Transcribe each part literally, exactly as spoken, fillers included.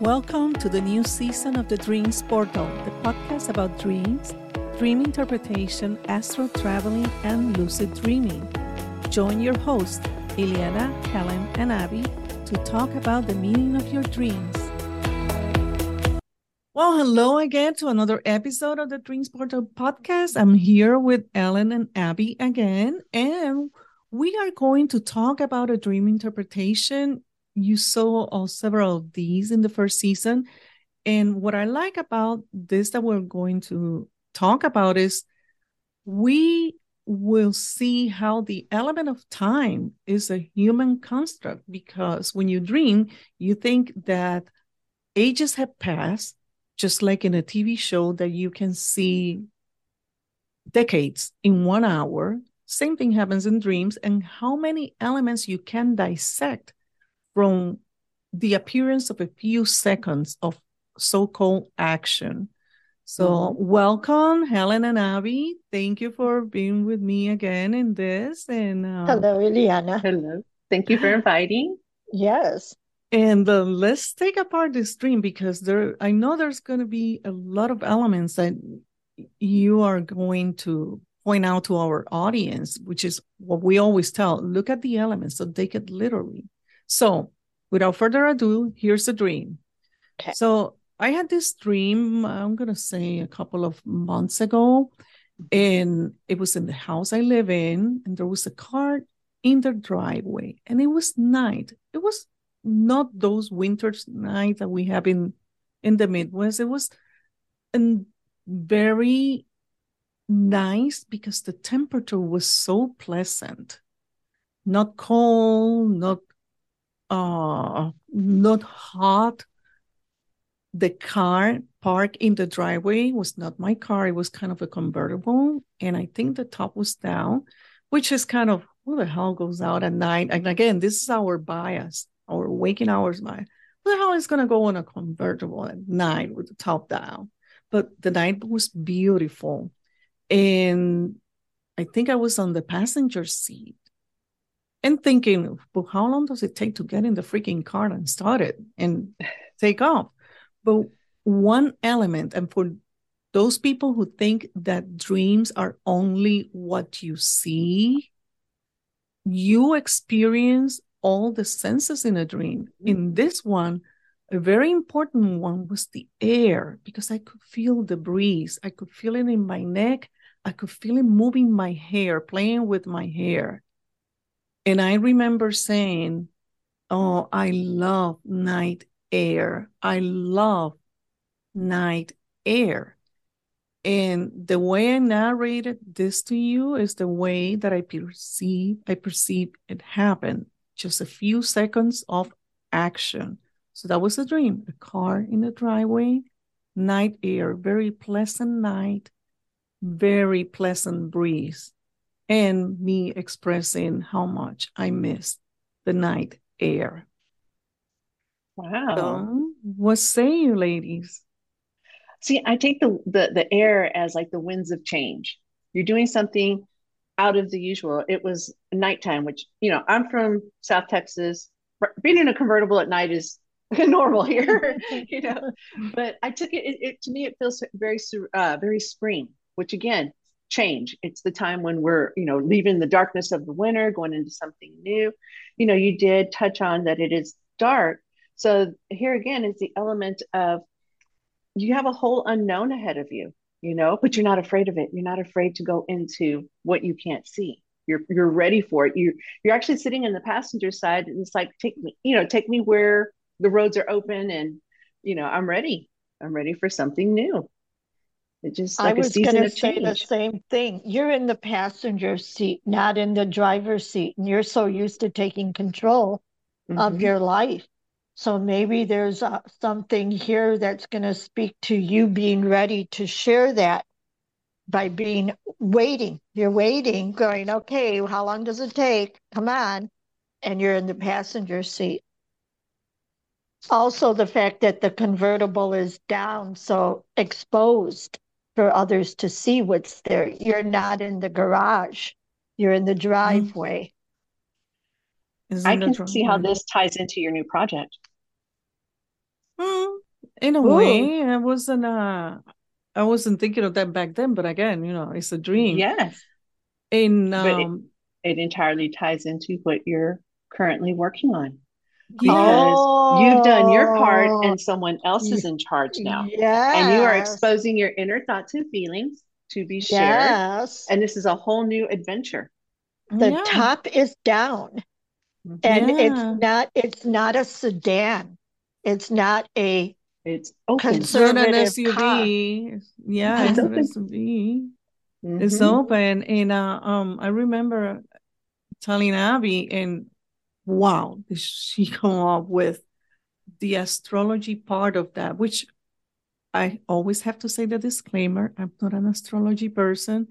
Welcome to the new season of the Dreams Portal, the podcast about dreams, dream interpretation, astral traveling, and lucid dreaming. Join your hosts, Ileana, Helen, and Abby, to talk about the meaning of your dreams. Well, hello again to another episode of the Dreams Portal podcast. I'm here with Helen and Abby again, and we are going to talk about a dream interpretation. You saw uh, several of these in the first season. And what I like about this that we're going to talk about is we will see how the element of time is a human construct, because when you dream, you think that ages have passed, just like in a T V show that you can see decades in one hour. Same thing happens in dreams, and how many elements you can dissect from the appearance of a few seconds of so-called action. So mm-hmm. Welcome, Helen and Abby. Thank you for being with me again in this. And uh, hello, Ileana. Hello. Thank you for inviting. Yes. And uh, let's take apart this dream, because there, I know there's going to be a lot of elements that you are going to point out to our audience, which is what we always tell. Look at the elements, so take it literally. So without further ado, here's the dream. Okay. So I had this dream, I'm going to say a couple of months ago, and it was in the house I live in, and there was a car in the driveway, and it was night. It was not those winter's nights that we have in, in the Midwest. It was and very nice because the temperature was so pleasant. Not cold, not uh not hot. The car parked in the driveway was not my car. It was kind of a convertible, and I think the top was down, which is kind of who the hell goes out at night. And again, this is our bias, our waking hours bias. Who the hell is going to go on a convertible at night with the top down? But the night was beautiful, and I think I was on the passenger seat and thinking, well, how long does it take to get in the freaking car and start it and take off? But one element, and for those people who think that dreams are only what you see, you experience all the senses in a dream. Mm-hmm. In this one, a very important one was the air, because I could feel the breeze. I could feel it in my neck. I could feel it moving my hair, playing with my hair. And I remember saying, oh, I love night air. I love night air. And the way I narrated this to you is the way that I perceive, I perceive it happen. Just a few seconds of action. So that was a dream. A car in the driveway, night air, very pleasant night, very pleasant breeze. And me expressing how much I missed the night air. Wow. So, what say you ladies? See, I take the, the, the air as like the winds of change. You're doing something out of the usual. It was nighttime, which, you know, I'm from South Texas. Being in a convertible at night is normal here, you know. But I took it, it, it to me, it feels very, uh, very spring, which again, change. It's the time when we're, you know, leaving the darkness of the winter, going into something new. You know, you did touch on that it is dark. So here again is the element of you have a whole unknown ahead of you, you know, but you're not afraid of it. You're not afraid to go into what you can't see. You're you're ready for it. You you're actually sitting in the passenger side, and it's like, take me, you know, take me where the roads are open, and you know, I'm ready. I'm ready for something new. It just like I was going to say the same thing. You're in the passenger seat, not in the driver's seat, and you're so used to taking control mm-hmm. of your life. So maybe there's uh, something here that's going to speak to you being ready to share that by being waiting. You're waiting, going, okay, how long does it take? Come on, and you're in the passenger seat. Also, the fact that the convertible is down, so exposed for others to see what's there. You're not in the garage. You're in the driveway. I can see how this ties into your new project. Mm, in a Ooh. way. I wasn't uh I wasn't thinking of that back then, but again, you know, it's a dream. Yes. In um but it, it entirely ties into what you're currently working on. Because oh. you've done your part and someone else is in charge now. Yes. And you are exposing your inner thoughts and feelings to be shared. Yes. And this is a whole new adventure. The yeah. top is down. And yeah. it's not it's not a sedan. It's not a it's open. Conservative it's an S U V. Car. Yeah, it's, it's an S U V. Mm-hmm. It's open. And uh, um I remember telling Abby, and wow, did she come up with the astrology part of that, which I always have to say the disclaimer, I'm not an astrology person.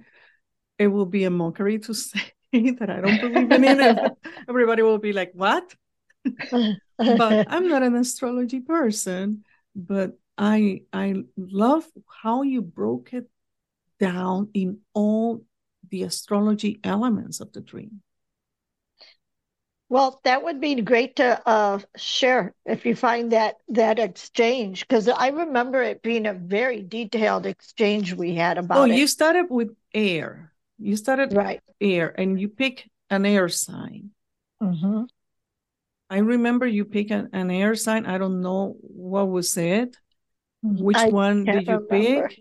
It will be a mockery to say that I don't believe in it. Everybody will be like, what? But I'm not an astrology person, but I I love how you broke it down in all the astrology elements of the dream. Well, that would be great to uh, share if you find that that exchange, because I remember it being a very detailed exchange we had about oh, it. Oh, you started with air. You started right. with air, and you pick an air sign. Mm-hmm. I remember you pick an, an air sign. I don't know what was it, which I one did you remember. pick.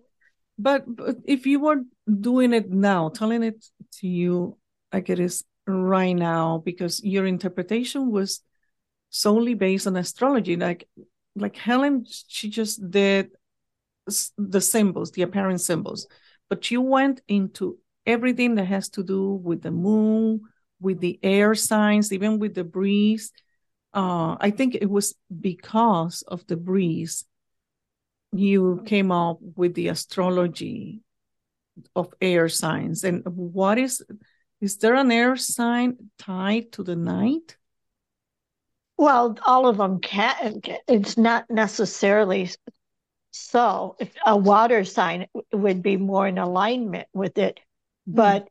But, but if you were doing it now, telling it to you like it is right now, because your interpretation was solely based on astrology, like like Helen, she just did the symbols, the apparent symbols, but you went into everything that has to do with the moon, with the air signs, even with the breeze. uh I think it was because of the breeze you came up with the astrology of air signs. And what is Is there an air sign tied to the night? Well, all of them can. It's not necessarily so. If a water sign would be more in alignment with it. Mm-hmm. But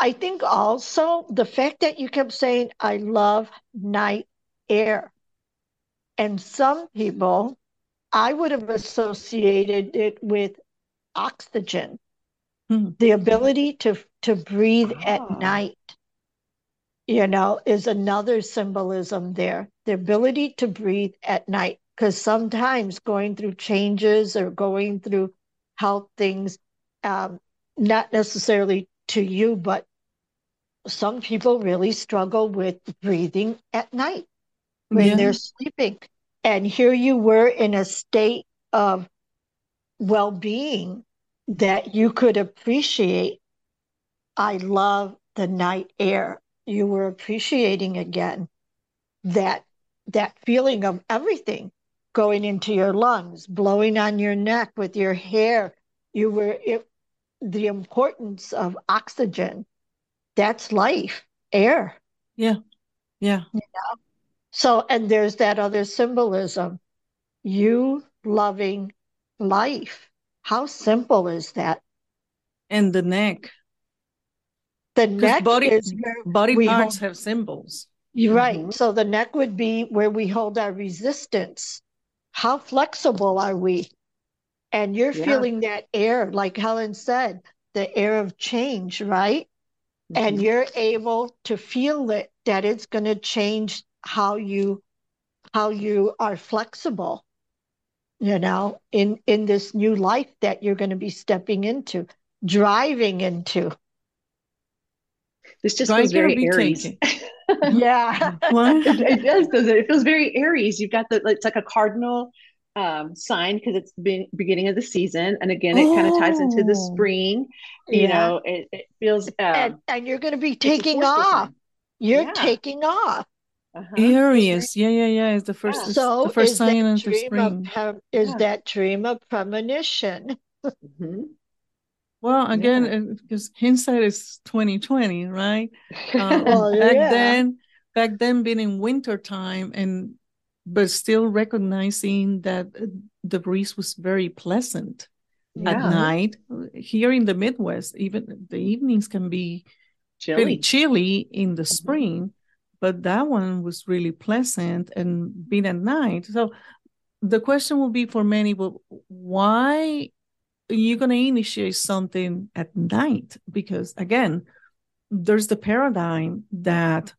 I think also the fact that you kept saying, I love night air. And some people, I would have associated it with oxygen. Mm-hmm. The ability to to breathe ah. at night, you know, is another symbolism there. The ability to breathe at night, because sometimes going through changes or going through health things, um, not necessarily to you, but some people really struggle with breathing at night when yeah. they're sleeping. And here you were in a state of well-being that you could appreciate. I love the night air. You were appreciating again that that feeling of everything going into your lungs, blowing on your neck with your hair. You were it, the importance of oxygen. That's life, air. Yeah, yeah. You know? So, and there's that other symbolism, you loving life. How simple is that? And the neck. The neck body, is where body parts hold, have symbols. You're right. Mm-hmm. So the neck would be where we hold our resistance. How flexible are we? And you're yeah. feeling that air, like Helen said, the air of change, right? Mm-hmm. And you're able to feel it, that it's going to change how you how you are flexible. You know, in, in this new life that you're going to be stepping into, driving into. This just feels very Aries. yeah. What? It does, does it? It feels very Aries. You've got the, it's like a cardinal um, sign because it's the beginning of the season. And again, it oh. kind of ties into the spring. You yeah. know, it, it feels. Um, and, and you're going to be taking off. You're yeah. taking off. Uh-huh. Aries, yeah, yeah, yeah. It's the first, yeah. so the first sign of the spring. Of, is yeah. that dream of premonition? Mm-hmm. Well, again, because yeah. hindsight is twenty twenty, right? Um, well, back yeah. then, back then, being in winter time, and but still recognizing that the breeze was very pleasant yeah. at night. Here in the Midwest, even the evenings can be chilly. pretty chilly in the spring. Mm-hmm. But that one was really pleasant and being at night. So the question will be for many, well, why are you going to initiate something at night? Because again, there's the paradigm that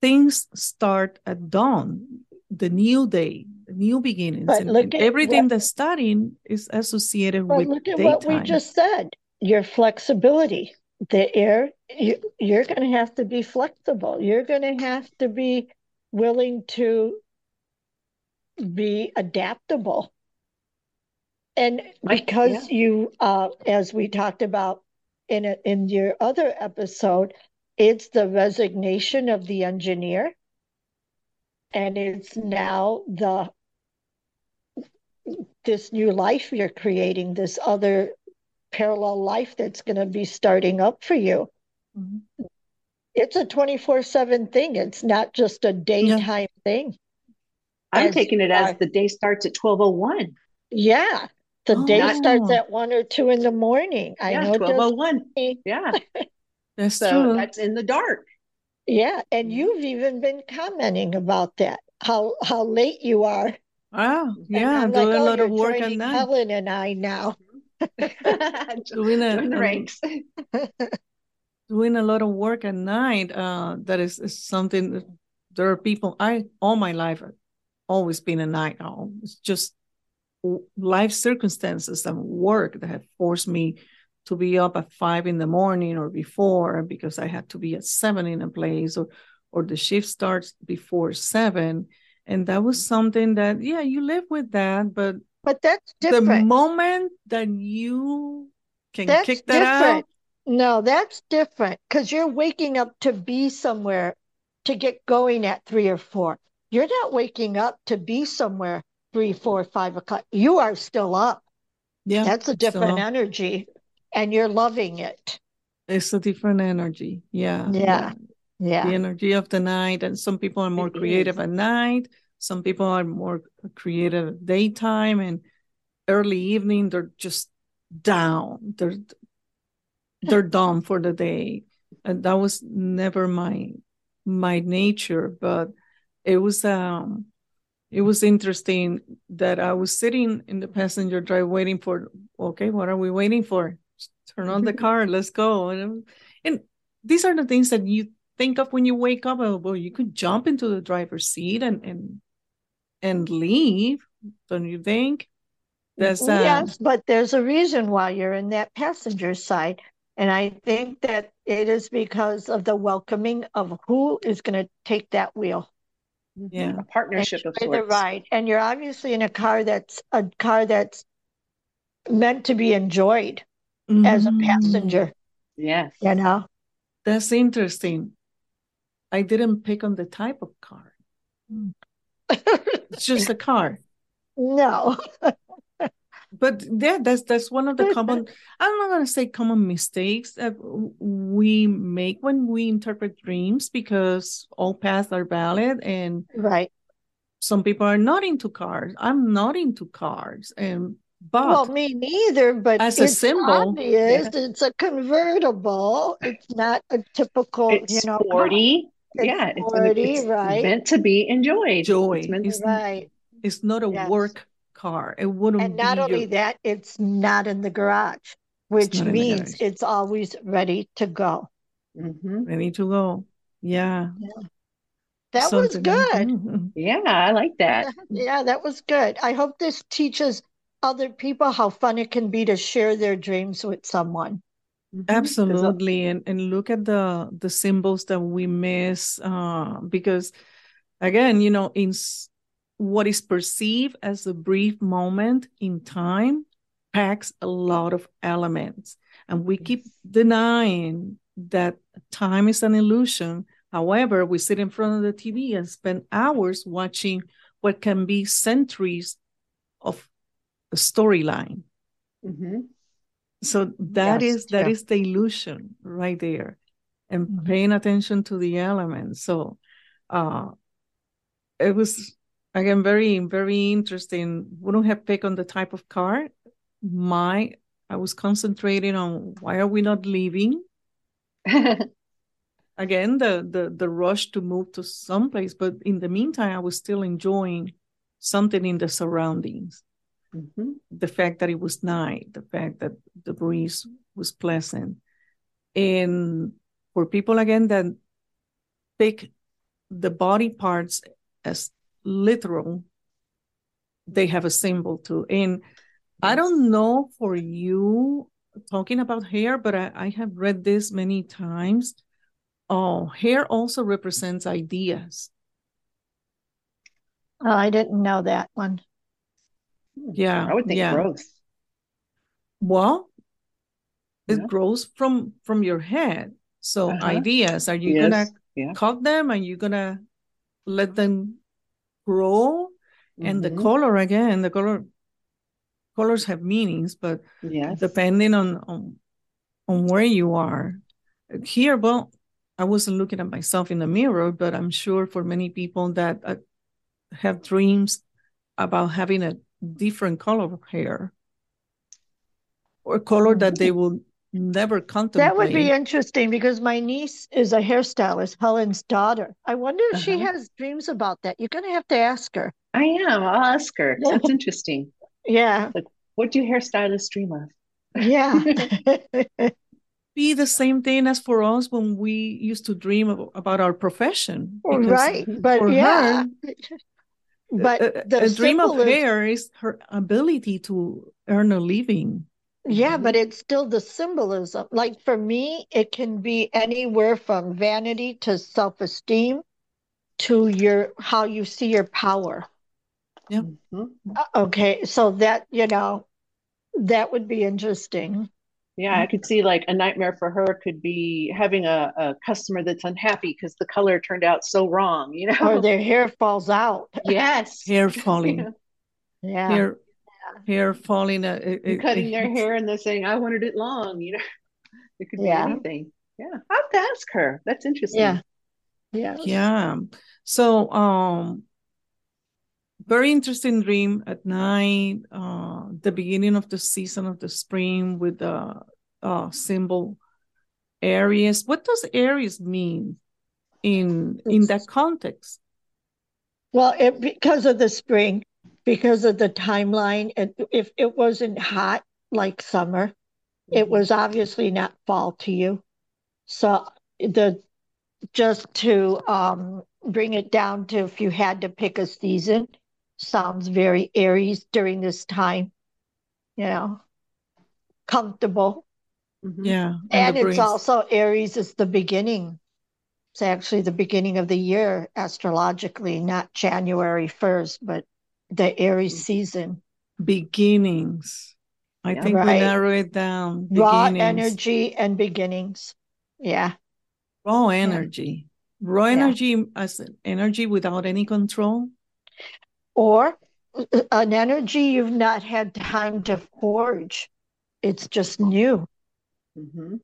things start at dawn, the new day, the new beginnings. But and, look and at everything what, that's starting is associated but with look at daytime. What we just said, your flexibility. The air, you, you're going to have to be flexible. You're going to have to be willing to be adaptable. And because yeah. you, uh, as we talked about in a, in your other episode, it's the resignation of the engineer. And it's now the this new life you're creating, this other parallel life that's going to be starting up for you. Mm-hmm. It's a twenty-four seven thing. It's not just a daytime yeah. thing. I'm as, taking it as uh, the day starts at twelve oh one. Yeah. The oh, day not, starts at one or two in the morning. Yeah, I know twelve oh one. Just... Yeah. That's so true. That's in the dark. Yeah. And you've even been commenting about that, how how late you are. Wow. Yeah. I'm doing like, a oh, lot of work on that. Helen and I now. doing, a, doing the ranks doing a lot of work at night uh that is, is something. There are people I all my life I've always been a night owl. It's just life circumstances and work that have forced me to be up at five in the morning or before, because I had to be at seven in a place, or or the shift starts before seven. And that was something that yeah you live with that, but But that's different. The moment that you can that's kick that different. Out. No, that's different, because you're waking up to be somewhere, to get going at three or four. You're not waking up to be somewhere three, four, five o'clock. You are still up. Yeah, that's a different so, energy, and you're loving it. It's a different energy. Yeah, yeah, yeah. The energy of the night, and some people are more it creative is. At night. Some people are more creative at daytime, and early evening, they're just down. They're they're done for the day. And that was never my my nature, but it was um it was interesting that I was sitting in the passenger drive waiting for, okay, what are we waiting for? Just turn on the car, let's go. And, and these are the things that you think of when you wake up. Oh, well, you could jump into the driver's seat and and and leave, don't you think? That's uh... yes, but there's a reason why you're in that passenger side, and I think that it is because of the welcoming of who is going to take that wheel. Yeah, a partnership of sorts. The ride, and you're obviously in a car that's a car that's meant to be enjoyed mm-hmm. as a passenger. Yes, you know, that's interesting. I didn't pick on the type of car. Mm. It's just a car. No. But yeah, that's that's one of the common, I'm not going to say common mistakes that we make when we interpret dreams, because all paths are valid, and right. some people are not into cars. I'm not into cars. And but well, me neither, but as a it's symbol, obvious, yeah. it's a convertible. It's not a typical, it's you know, sporty. It's yeah, sporty, it's, it's right? meant to be enjoyed. Joy. It's, meant to it's, right. it's not a yes. work car. It wouldn't And not be only your... that, it's not in the garage, which it's means garage. It's always ready to go. Mm-hmm. Ready to go. Yeah. yeah. That Something. was good. Mm-hmm. Yeah, I like that. Yeah, that was good. I hope this teaches other people how fun it can be to share their dreams with someone. Absolutely. And and look at the the symbols that we miss, uh, because again, you know, in what is perceived as a brief moment in time packs a lot of elements, and we keep denying that time is an illusion. However, we sit in front of the T V and spend hours watching what can be centuries of storyline. Mm-hmm. So that yes, is that yeah. is the illusion right there, and mm-hmm. paying attention to the elements. So uh it was again very, very interesting. Wouldn't have picked on the type of car. My I was concentrating on why are we not leaving? Again, the the the rush to move to someplace, but in the meantime I was still enjoying something in the surroundings. Mm-hmm. The fact that it was night, the fact that the breeze was pleasant. And for people, again, that take the body parts as literal, they have a symbol too. And I don't know for you, talking about hair, but I, I have read this many times. Oh, hair also represents ideas. Oh, I didn't know that one. Yeah. I would think yeah. growth. Well, yeah. it grows from, from your head. So uh-huh. ideas, are you yes. going to yeah. cut them? Are you going to let them grow? Mm-hmm. And the color, again, the color... colors have meanings, but yes. depending on, on on where you are here, well, I wasn't looking at myself in the mirror, but I'm sure for many people that uh, have dreams about having a different color of hair or color that they will never contemplate. That would be interesting because my niece is a hairstylist, Helen's daughter. I wonder if uh-huh. she has dreams about that. You're going to have to ask her. I am. I'll ask her. That's interesting. Yeah. Like, what do hairstylists dream of? Yeah. Be the same thing as for us when we used to dream of, about our profession. Right. But yeah. Her, but the a, a dream of is, hair is her ability to earn a living. Yeah, but it's still the symbolism. Like for me, it can be anywhere from vanity to self-esteem to your how you see your power. Yeah. Mm-hmm. Okay, so that, you know, that would be interesting. Yeah, I could see like a nightmare for her could be having a, a customer that's unhappy because the color turned out so wrong, you know, or their hair falls out. Yes, hair falling. Yeah, hair, yeah. hair falling. Uh, it, it, cutting it, their hair and they're saying, "I wanted it long," you know. It could be yeah. anything. Yeah, I have to ask her. That's interesting. Yeah, yeah, yeah. So, um. very interesting dream at night, uh, the beginning of the season of the spring with the uh, symbol Aries. What does Aries mean in in that context? Well, it, because of the spring, because of the timeline, and if it wasn't hot like summer, it was obviously not fall to you. So the just to um, bring it down to if you had to pick a season. Sounds very Aries during this time, you know, comfortable. Mm-hmm. Yeah. And, and it's breeze. Also Aries is the beginning. It's actually the beginning of the year astrologically, not January first, but the Aries mm-hmm. season. Beginnings. I yeah, think right? we narrow it down. Beginnings. Raw energy and beginnings. Yeah. Raw energy. Yeah. Raw energy yeah. as energy without any control. Or an energy you've not had time to forge. It's just new. Mm-hmm.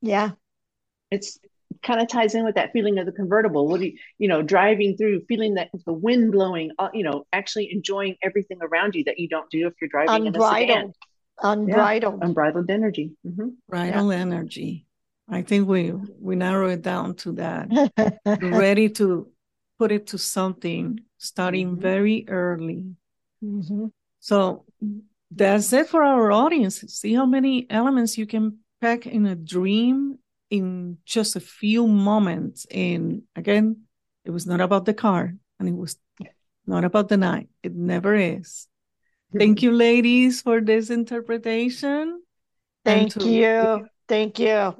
Yeah. It's kind of ties in with that feeling of the convertible. What do you, you know, driving through, feeling that the wind blowing, you know, actually enjoying everything around you that you don't do if you're driving unbridled, in a sedan. Unbridled. Yeah. Unbridled energy. Mm-hmm. Bridal yeah. energy. I think we, we narrow it down to that. Ready to put it to something. Starting mm-hmm. very early. Mm-hmm. So that's it for our audience. See how many elements you can pack in a dream in just a few moments. And again, it was not about the car and it was not about the night. It never is. Thank you, ladies, for this interpretation. Thank to, you. Thank you.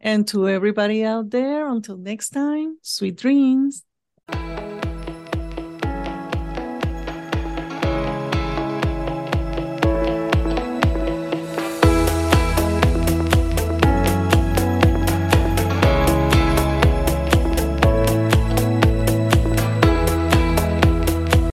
And to everybody out there, until next time, sweet dreams.